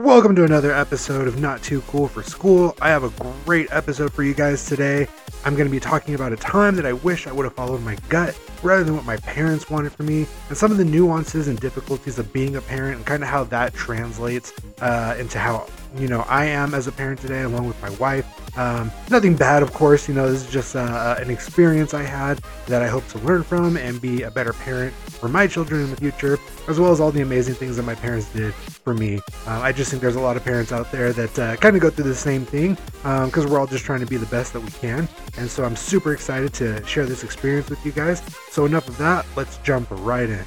Welcome to another episode of Not Too Cool for School. I have a great episode for you guys today. I'm going to be talking about a time that I wish I would have followed my gut rather than what my parents wanted for me, and some of the nuances and difficulties of being a parent and kind of how that translates into how, I am as a parent today, along with my wife. Nothing bad, of course. This is just an experience I had that I hope to learn from and be a better parent for my children in the future, as well as all the amazing things that my parents did for me. I just think there's a lot of parents out there that kind of go through the same thing, because we're all just trying to be the best that we can. And so I'm super excited to share this experience with you guys. So enough of that, let's jump right in.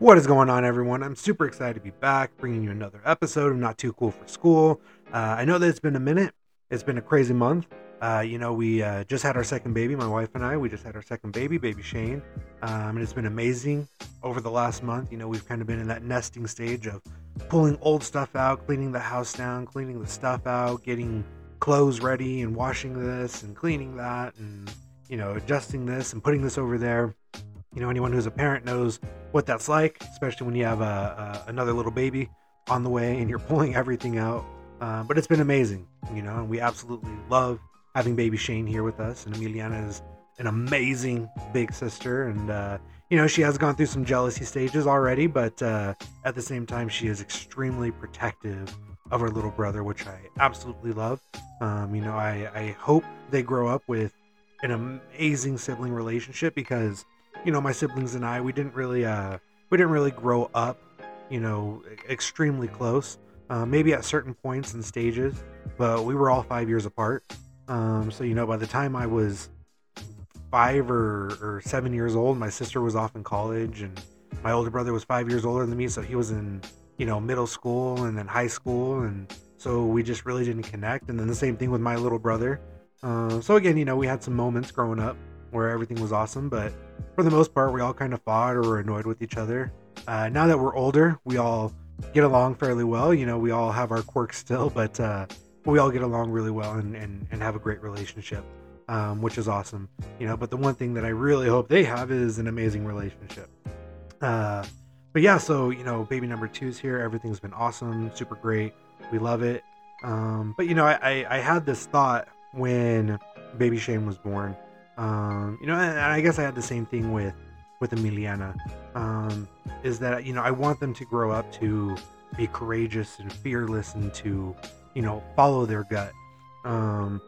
What is going on, everyone? I'm super excited to be back, bringing you another episode of Not Too Cool for School. I know that it's been a minute. It's been a crazy month. We just had our second baby, my wife and I. We just had our second baby, baby Shane. And it's been amazing over the last month. We've kind of been in that nesting stage of pulling old stuff out, cleaning the house down, cleaning the stuff out, getting clothes ready and washing this and cleaning that and, adjusting this and putting this over there. Anyone who's a parent knows what that's like, especially when you have another little baby on the way and you're pulling everything out. But it's been amazing, and we absolutely love having baby Shane here with us. And Emiliana is an amazing big sister. And, she has gone through some jealousy stages already, but at the same time, she is extremely protective of her little brother, which I absolutely love. I hope they grow up with an amazing sibling relationship because my siblings and I, we didn't really grow up, extremely close, maybe at certain points and stages, but we were all 5 years apart. By the time I was 5 or 7 years old, my sister was off in college and my older brother was 5 years older than me. So he was in, middle school and then high school. And so we just really didn't connect. And then the same thing with my little brother. We had some moments growing up where everything was awesome, but for the most part, we all kind of fought or were annoyed with each other. Now that we're older, we all get along fairly well. We all have our quirks still, but we all get along really well and have a great relationship, which is awesome. But the one thing that I really hope they have is an amazing relationship. Baby number two's here. Everything's been awesome, super great. We love it. I had this thought when baby Shane was born. And I guess I had the same thing with Emiliana, is that, I want them to grow up to be courageous and fearless and to, follow their gut. And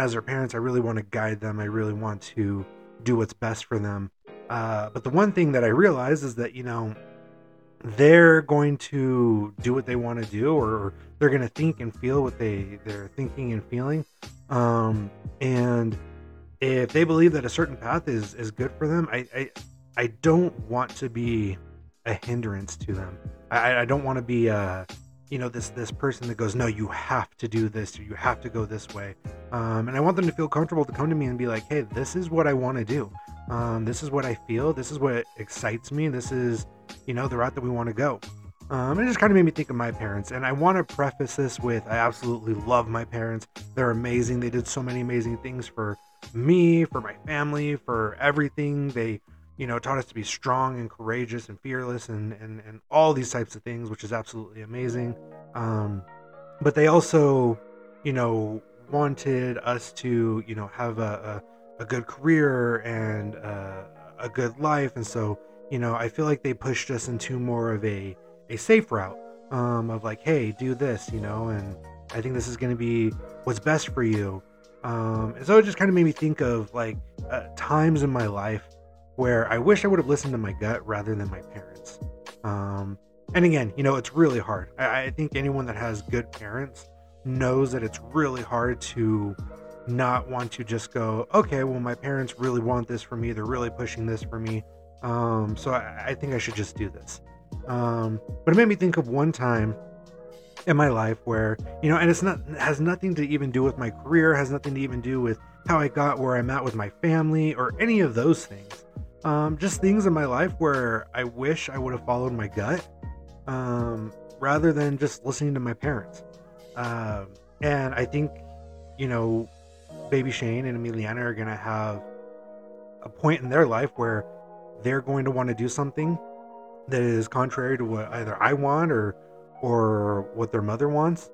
as their parents, I really want to guide them. I really want to do what's best for them. But the one thing that I realized is that, they're going to do what they want to do, or they're going to think and feel what they're thinking and feeling. And if they believe that a certain path is good for them, I don't want to be a hindrance to them. I don't want to be, this person that goes, no, you have to do this, or you have to go this way. And I want them to feel comfortable to come to me and be like, hey, this is what I want to do. This is what I feel. This is what excites me. This is, the route that we want to go. It just kind of made me think of my parents, and I want to preface this with, I absolutely love my parents. They're amazing. They did so many amazing things for me, for my family, for everything. They, taught us to be strong and courageous and fearless and all these types of things, which is absolutely amazing. But they also, wanted us to, have a good career and a good life. And so, I feel like they pushed us into more of a safe route, of like, hey, do this, and I think this is going to be what's best for you. And so it just kind of made me think of like times in my life where I wish I would have listened to my gut rather than my parents. And again, it's really hard. I think anyone that has good parents knows that it's really hard to not want to just go, okay, well, my parents really want this for me. They're really pushing this for me. So I think I should just do this. But it made me think of one time in my life where, and has nothing to even do with my career, has nothing to even do with how I got where I'm at with my family or any of those things. Just things in my life where I wish I would have followed my gut, rather than just listening to my parents. And I think, baby Shane and Emiliana are going to have a point in their life where they're going to want to do something that is contrary to what either I want or what their mother wants.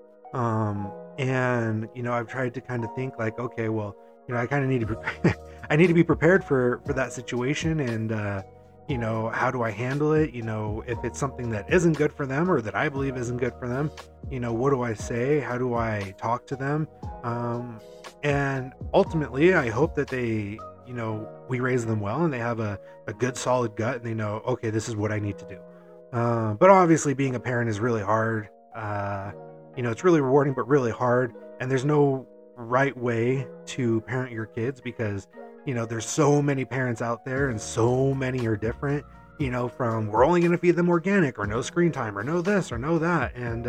And, you know, I've tried to kind of think like, okay, well, you know, I kind of need to, I need to be prepared for that situation. And, you know, how do I handle it? You know, if it's something that isn't good for them or that I believe isn't good for them, you know, what do I say? How do I talk to them? And ultimately I hope that they, you know, we raise them well and they have a good solid gut and they know, okay, this is what I need to do. But obviously being a parent is really hard. You know, it's really rewarding, but really hard. And there's no right way to parent your kids because, you know, there's so many parents out there and so many are different, you know, from we're only going to feed them organic or no screen time or no this or no that. And,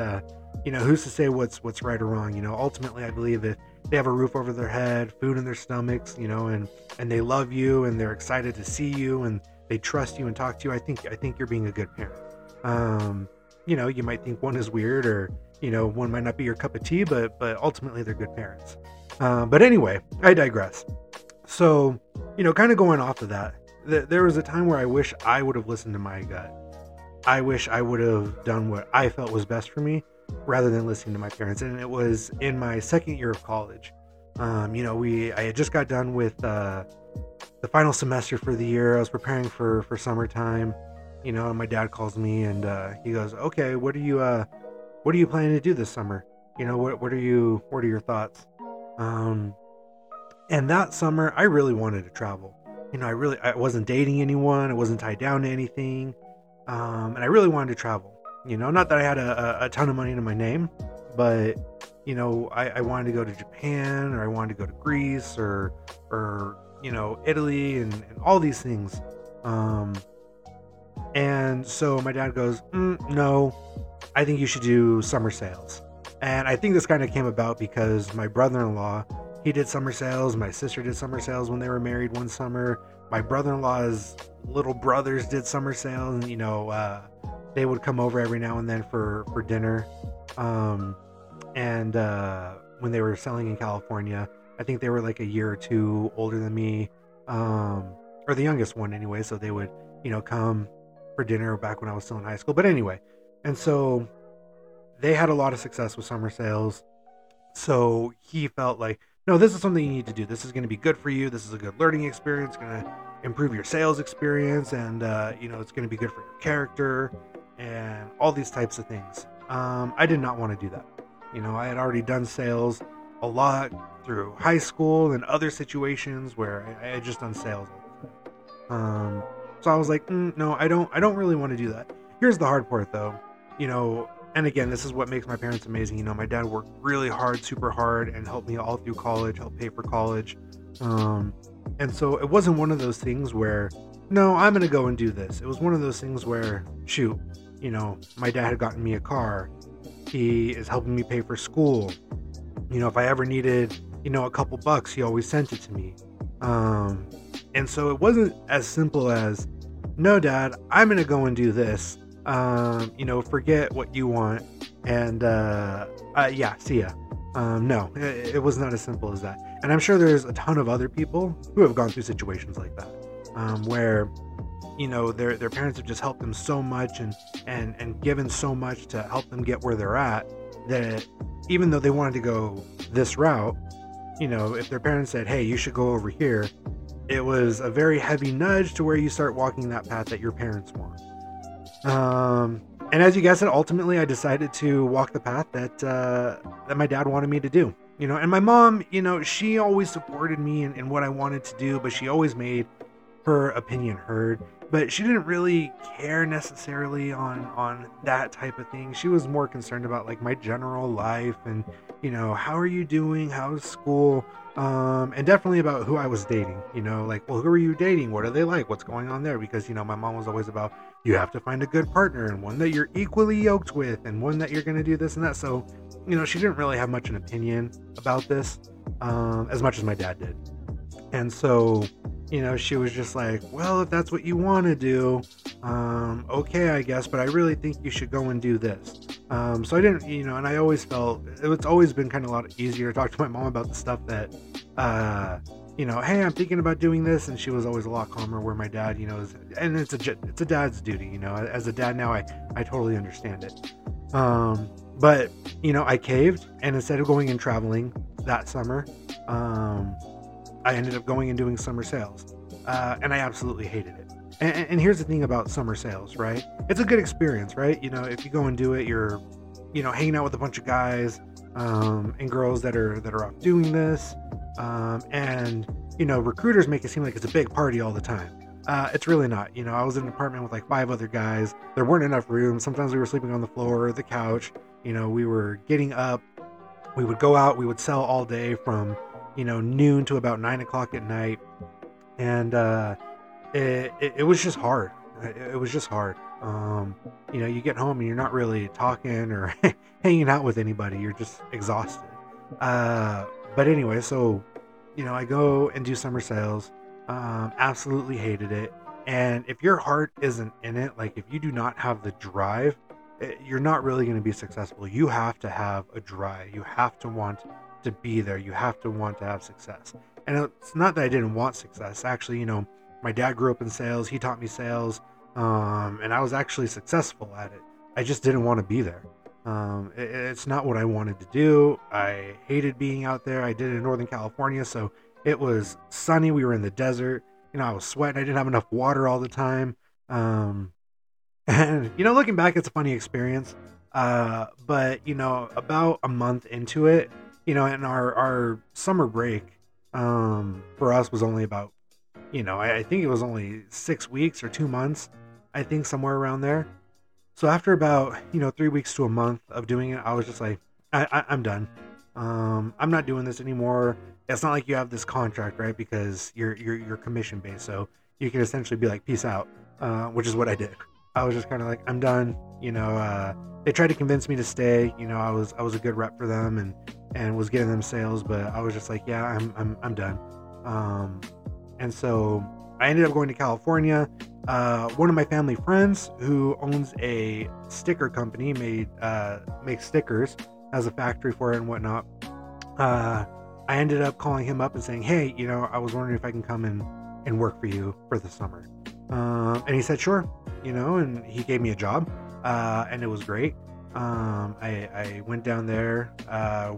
you know, who's to say what's right or wrong? You know, ultimately I believe if they have a roof over their head, food in their stomachs, you know, and they love you and they're excited to see you and they trust you and talk to you, I think you're being a good parent. You know, you might think one is weird or, you know, one might not be your cup of tea, but ultimately they're good parents. But anyway, I digress. So, you know, kind of going off of that, there was a time where I wish I would have listened to my gut. I wish I would have done what I felt was best for me rather than listening to my parents. And it was in my second year of college. You know, I had just got done with the final semester for the year. I was preparing for summertime, you know, and my dad calls me and he goes, okay, what are you planning to do this summer? You know, what are your thoughts? And that summer, I really wanted to travel. You know, I wasn't dating anyone. I wasn't tied down to anything. And I really wanted to travel, you know, not that I had a ton of money into my name, but you know, I wanted to go to Japan or I wanted to go to Greece or, you know, Italy and all these things. And so my dad goes, no, I think you should do summer sales. And I think this kind of came about because my brother-in-law, he did summer sales. My sister did summer sales when they were married one summer. My brother-in-law's little brothers did summer sales. And, you know, they would come over every now and then for dinner. And when they were selling in California, I think they were like a year or two older than me, or the youngest one anyway. So they would, you know, come for dinner back when I was still in high school. But anyway, and so they had a lot of success with summer sales. So he felt like, no, this is something you need to do. This is going to be good for you. This is a good learning experience. It's going to improve your sales experience. And, you know, it's going to be good for your character and all these types of things. I did not want to do that. You know, I had already done sales a lot through high school and other situations where I had just done sales all the time. So I was like, no, I don't really want to do that. Here's the hard part though, you know, and again, this is what makes my parents amazing. You know, my dad worked really hard, super hard, and helped me all through college, helped pay for college. And so it wasn't one of those things where, no, I'm going to go and do this. It was one of those things where, shoot, you know, my dad had gotten me a car. He is helping me pay for school. You know, if I ever needed, you know, a couple bucks, he always sent it to me. And so it wasn't as simple as, no, Dad, I'm going to go and do this. You know, forget what you want. And, yeah, see ya. No, it was not as simple as that. And I'm sure there's a ton of other people who have gone through situations like that, where, you know, their parents have just helped them so much and given so much to help them get where they're at that even though they wanted to go this route, you know, if their parents said, hey, you should go over here, it was a very heavy nudge to where you start walking that path that your parents want. And as you guessed it, ultimately I decided to walk the path that my dad wanted me to do, you know, and my mom, you know, she always supported me in what I wanted to do, but she always made her opinion heard, but she didn't really care necessarily on that type of thing. She was more concerned about like my general life and, you know, how are you doing? How's school? And definitely about who I was dating, you know, like, well, who are you dating? What are they like? What's going on there? Because, you know, my mom was always about, you have to find a good partner and one that you're equally yoked with and one that you're going to do this and that. So, you know, she didn't really have much an opinion about this, as much as my dad did. And so, you know, she was just like, well, if that's what you want to do, okay, I guess, but I really think you should go and do this. So I didn't, you know, and I always felt, it's always been kind of a lot easier to talk to my mom about the stuff that, you know, hey, I'm thinking about doing this, and she was always a lot calmer, where my dad, you know, is, and it's a dad's duty, you know, as a dad now, I totally understand it. But, you know, I caved, and instead of going and traveling that summer, I ended up going and doing summer sales, and I absolutely hated it. And here's the thing about summer sales, right? It's a good experience, right? You know, if you go and do it, you're, you know, hanging out with a bunch of guys and girls that are off doing this, and, you know, recruiters make it seem like it's a big party all the time. It's really not. You know, I was in an apartment with like 5 other guys. There weren't enough rooms. Sometimes we were sleeping on the floor or the couch. You know, we were getting up. We would go out. We would sell all day from, you know, noon to about 9 o'clock at night. And it was just hard. It was just hard. You know, you get home and you're not really talking or hanging out with anybody. You're just exhausted. But anyway, so, you know, I go and do summer sales. Absolutely hated it. And if your heart isn't in it, like if you do not have the drive, you're not really going to be successful. You have to have a drive. You have to want to be there. You have to want to have success. And it's not that I didn't want success. Actually, you know, my dad grew up in sales. He taught me sales. And I was actually successful at it. I just didn't want to be there. It's not what I wanted to do. I hated being out there. I did it in Northern California. So it was sunny. We were in the desert. You know, I was sweating. I didn't have enough water all the time. And, you know, looking back, it's a funny experience. But, you know, about a month into it, you know, and our summer break for us was only about, you know, I think it was only 6 weeks or 2 months, I think somewhere around there. So after about, you know, 3 weeks to a month of doing it, I was just like, I'm done. I'm not doing this anymore. It's not like you have this contract, right? Because you're commission based. So you can essentially be like, peace out, which is what I did. I was just kind of like, I'm done. You know, they tried to convince me to stay. You know, I was a good rep for them and was getting them sales, but I was just like, yeah, I'm done. And so I ended up going to California. One of my family friends who owns a sticker company makes stickers, has a factory for it and whatnot. I ended up calling him up and saying, hey, you know, I was wondering if I can come and work for you for the summer. And he said, sure, you know, and he gave me a job, and it was great. I went down there,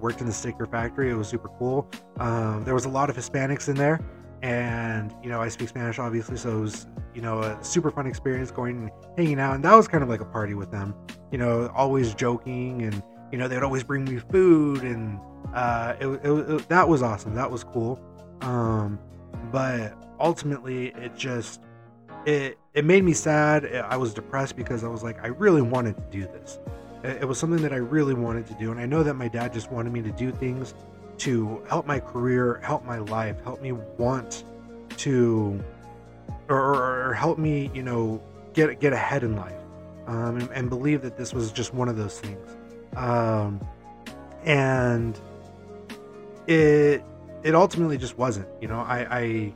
worked in the sticker factory. It was super cool. There was a lot of Hispanics in there, and, you know, I speak Spanish, obviously. So it was, you know, a super fun experience going and hanging out. And that was kind of like a party with them, you know, always joking, and, you know, they'd always bring me food, and, that was awesome. That was cool. But ultimately it made me sad. I was depressed because I was like, I really wanted to do this. It was something that I really wanted to do. And I know that my dad just wanted me to do things to help my career, help my life, help me want to, or help me, you know, get ahead in life. And believe that this was just one of those things. And it ultimately just wasn't, you know, I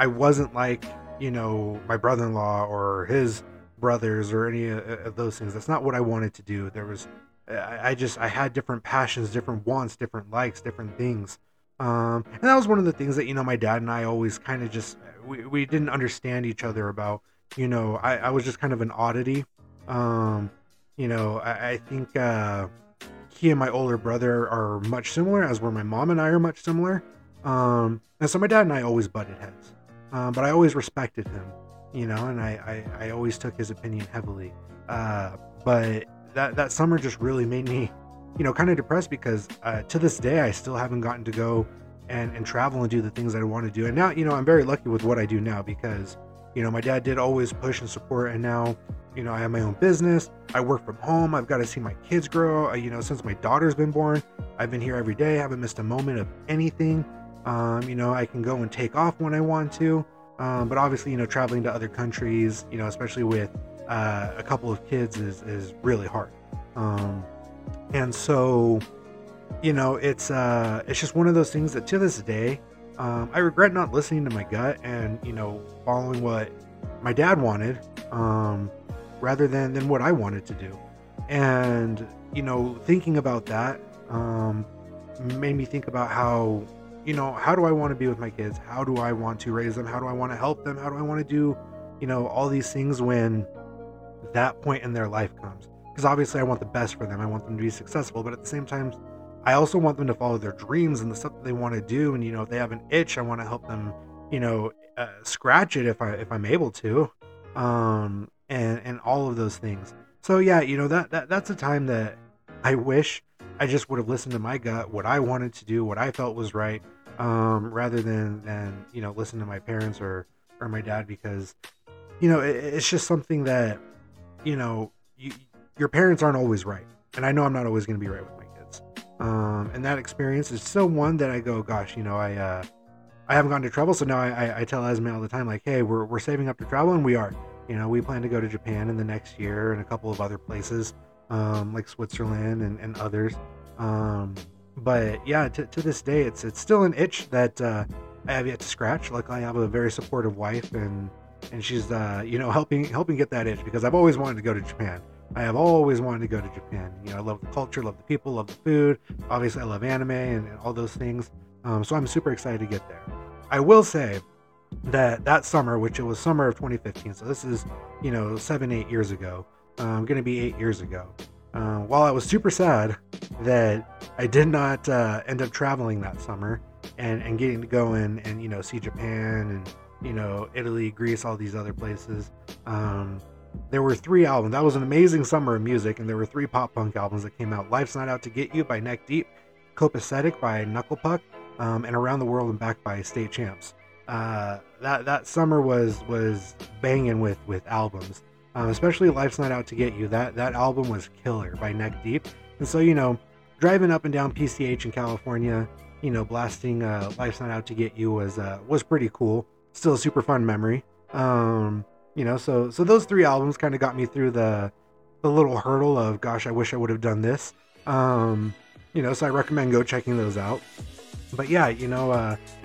wasn't like, you know, my brother-in-law or his brothers or any of those things. That's not what I wanted to do. There was, I had different passions, different wants, different likes, different things. And that was one of the things that, you know, my dad and I always kind of just, we didn't understand each other about, you know, I was just kind of an oddity. You know, I think, he and my older brother are much similar, as where my mom and I are much similar. And so my dad and I always butted heads, but I always respected him, you know, and I always took his opinion heavily. But that summer just really made me, you know, kind of depressed because, to this day, I still haven't gotten to go and travel and do the things that I want to do. And now, you know, I'm very lucky with what I do now because, you know, my dad did always push and support. And now, you know, I have my own business. I work from home. I've got to see my kids grow. You know, since my daughter's been born, I've been here every day. I haven't missed a moment of anything. You know, I can go and take off when I want to. But obviously, you know, traveling to other countries, you know, especially with a couple of kids is really hard. And so, you know, it's just one of those things that to this day, I regret not listening to my gut and, you know, following what my dad wanted. Rather than what I wanted to do. And, you know, thinking about that, made me think about how, you know, how do I want to be with my kids? How do I want to raise them? How do I want to help them? How do I want to do, you know, all these things when that point in their life comes? Because obviously I want the best for them. I want them to be successful, but at the same time, I also want them to follow their dreams and the stuff that they want to do. And, you know, if they have an itch, I want to help them, you know, scratch it if I'm able to, and all of those things. So yeah, you know, that's a time that I wish I just would have listened to my gut, what I wanted to do, what I felt was right, rather than, you know, listen to my parents or my dad, because, you know, it's just something that, you know, your parents aren't always right. And I know I'm not always going to be right with my kids. And that experience is still one that I go, gosh, you know, I haven't gotten to travel. So now I tell Esme all the time, like, hey, we're saving up to travel. And we are, you know, we plan to go to Japan in the next year and a couple of other places, like Switzerland and others. But yeah, to this day, it's still an itch that, I have yet to scratch. Luckily I have a very supportive wife and she's, you know, helping get that itch, because I've always wanted to go to Japan. I have always wanted to go to Japan. You know, I love the culture, love the people, love the food. Obviously I love anime and all those things. So I'm super excited to get there. I will say that summer, which it was summer of 2015, so this is, you know, 7-8 years ago, going to be 8 years ago. While I was super sad that I did not end up traveling that summer and getting to go in and, you know, see Japan and, you know, Italy, Greece, all these other places. There were three albums. That was an amazing summer of music, and there were three pop punk albums that came out. Life's Not Out to Get You by Neck Deep, Copacetic by Knucklepuck, and Around the World and Back by State Champs. That summer was banging with albums, especially Life's Not Out to Get You. That album was killer by Neck Deep. And so, you know, driving up and down PCH in California, you know, blasting Life's Not Out to Get You was pretty cool. Still a super fun memory. You know, so those three albums kind of got me through the little hurdle of, gosh, I wish I would have done this. You know, so I recommend go checking those out. But yeah, you know,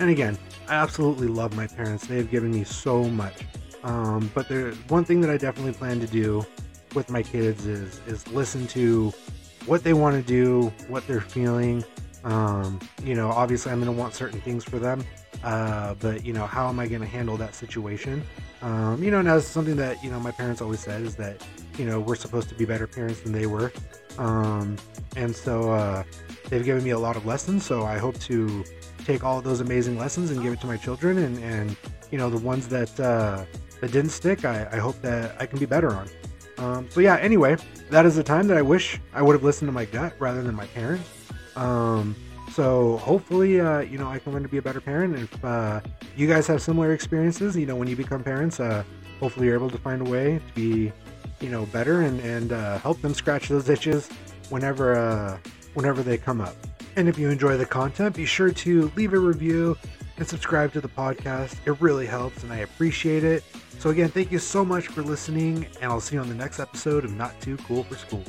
and again, I absolutely love my parents. They've given me so much. But there's one thing that I definitely plan to do with my kids is listen to what they want to do, what they're feeling. You know, obviously I'm going to want certain things for them. But you know, how am I going to handle that situation? You know, and that's something that, you know, my parents always said is that, you know, we're supposed to be better parents than they were. And so, they've given me a lot of lessons. So I hope to take all of those amazing lessons and give it to my children. And, you know, the ones that didn't stick, I hope that I can be better on. So yeah, anyway, that is the time that I wish I would have listened to my gut rather than my parents. So hopefully, you know, I can learn to be a better parent. If you guys have similar experiences, you know, when you become parents, hopefully you're able to find a way to be, you know, better and help them scratch those itches whenever they come up. And if you enjoy the content, be sure to leave a review and subscribe to the podcast. It really helps and I appreciate it. So again, thank you so much for listening, and I'll see you on the next episode of Not Too Cool for School.